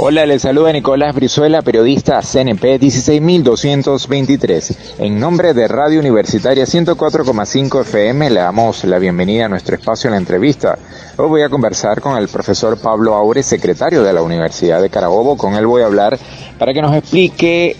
Hola, les saluda Nicolás Brizuela, periodista CNP 16223. En nombre de Radio Universitaria 104,5 FM le damos la bienvenida a nuestro espacio en la entrevista. Hoy voy a conversar con el profesor Pablo Aure, secretario de la Universidad de Carabobo. Con él voy a hablar para que nos explique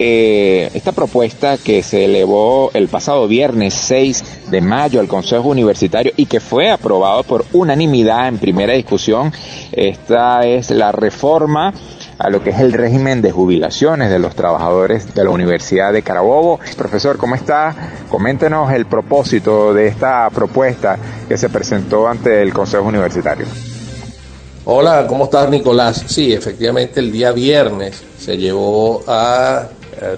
esta propuesta que se elevó el pasado viernes 6 de mayo al Consejo Universitario y que fue aprobado por unanimidad en primera discusión. Esta es la reforma a lo que es el régimen de jubilaciones de los trabajadores de la Universidad de Carabobo. Profesor, ¿cómo está? Coméntenos el propósito de esta propuesta que se presentó ante el Consejo Universitario. Hola, ¿cómo estás, Nicolás? Sí, efectivamente, el día viernes se llevó a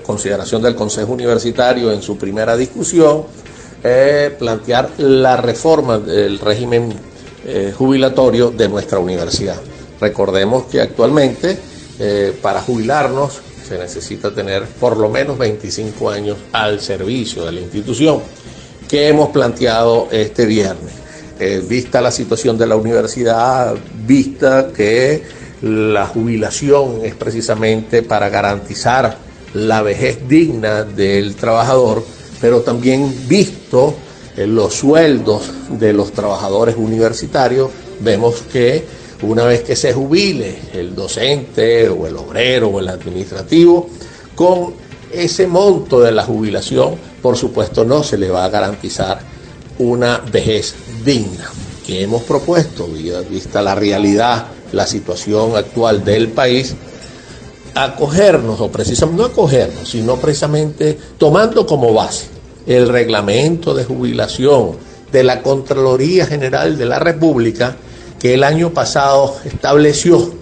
consideración del Consejo Universitario en su primera discusión plantear la reforma del régimen jubilatorio de nuestra universidad. Recordemos que actualmente para jubilarnos se necesita tener por lo menos 25 años al servicio de la institución, que hemos planteado este viernes. Vista la situación de la universidad, vista que la jubilación es precisamente para garantizar la vejez digna del trabajador, pero también visto los sueldos de los trabajadores universitarios, vemos que una vez que se jubile el docente o el obrero o el administrativo, con ese monto de la jubilación, por supuesto, no se le va a garantizar una vejez digna. Que hemos propuesto, vista la realidad, la situación actual del país, acogernos, o precisamente no acogernos, sino precisamente tomando como base el reglamento de jubilación de la Contraloría General de la República, que el año pasado estableció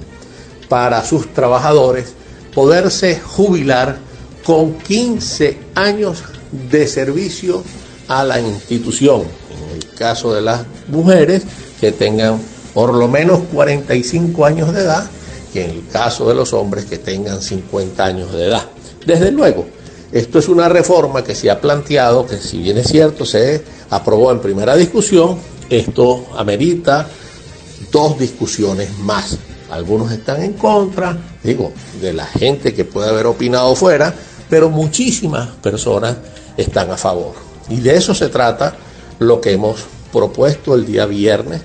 para sus trabajadores poderse jubilar con 15 años de servicio a la institución. En el caso de las mujeres, que tengan por lo menos 45 años de edad, y en el caso de los hombres, que tengan 50 años de edad. Desde luego, esto es una reforma que se ha planteado, que si bien es cierto, se aprobó en primera discusión, esto amerita dos discusiones más. Algunos están en contra, de la gente que puede haber opinado fuera, pero muchísimas personas están a favor. Y de eso se trata lo que hemos propuesto el día viernes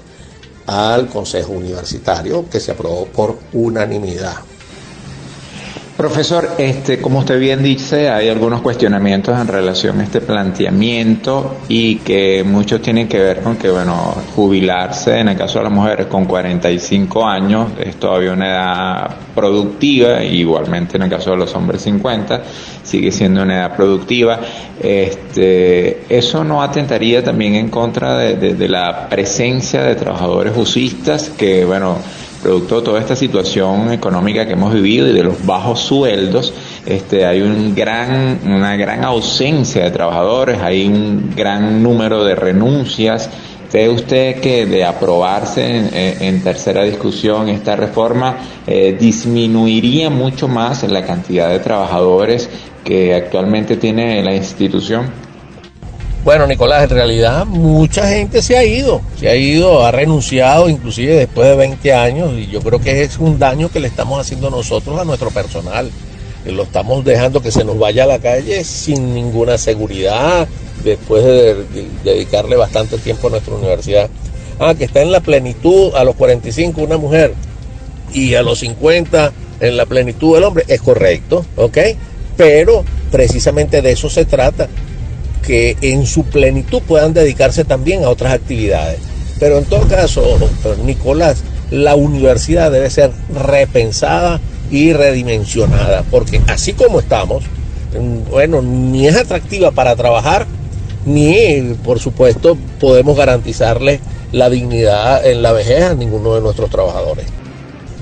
al Consejo Universitario, que se aprobó por unanimidad. Profesor, como usted bien dice, hay algunos cuestionamientos en relación a este planteamiento y que muchos tienen que ver con que, jubilarse, en el caso de las mujeres, con 45 años, es todavía una edad productiva, igualmente en el caso de los hombres 50, sigue siendo una edad productiva. ¿Eso no atentaría también en contra de la presencia de trabajadores usistas que, producto de toda esta situación económica que hemos vivido y de los bajos sueldos, hay una gran ausencia de trabajadores, hay un gran número de renuncias? ¿Cree usted que de aprobarse en tercera discusión esta reforma disminuiría mucho más la cantidad de trabajadores que actualmente tiene la institución? Bueno, Nicolás, en realidad mucha gente ha renunciado, inclusive después de 20 años, y yo creo que es un daño que le estamos haciendo nosotros a nuestro personal. Lo estamos dejando que se nos vaya a la calle sin ninguna seguridad, después de dedicarle bastante tiempo a nuestra universidad. Que está en la plenitud a los 45 una mujer y a los 50 en la plenitud el hombre, es correcto, ¿ok? Pero precisamente de eso se trata, que en su plenitud puedan dedicarse también a otras actividades. Pero en todo caso, Nicolás, la universidad debe ser repensada y redimensionada, porque así como estamos, ni es atractiva para trabajar, ni, por supuesto, podemos garantizarle la dignidad en la vejez a ninguno de nuestros trabajadores.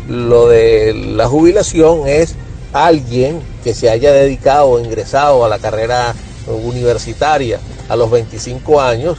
Lo de la jubilación es alguien que se haya dedicado o ingresado a la carrera universitaria a los 25 años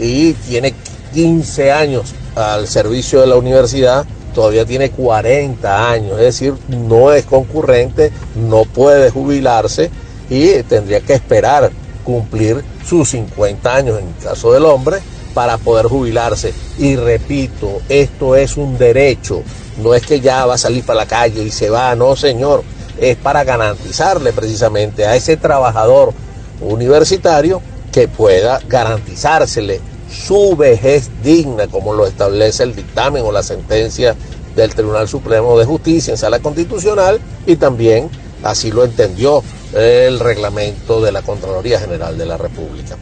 y tiene 15 años al servicio de la universidad, todavía tiene 40 años, es decir, no es concurrente, no puede jubilarse y tendría que esperar cumplir sus 50 años en el caso del hombre para poder jubilarse. Y repito, esto es un derecho, no es que ya va a salir para la calle y se va, no señor, es para garantizarle precisamente a ese trabajador universitario que pueda garantizársele su vejez digna, como lo establece el dictamen o la sentencia del Tribunal Supremo de Justicia en Sala Constitucional, y también así lo entendió el reglamento de la Contraloría General de la República.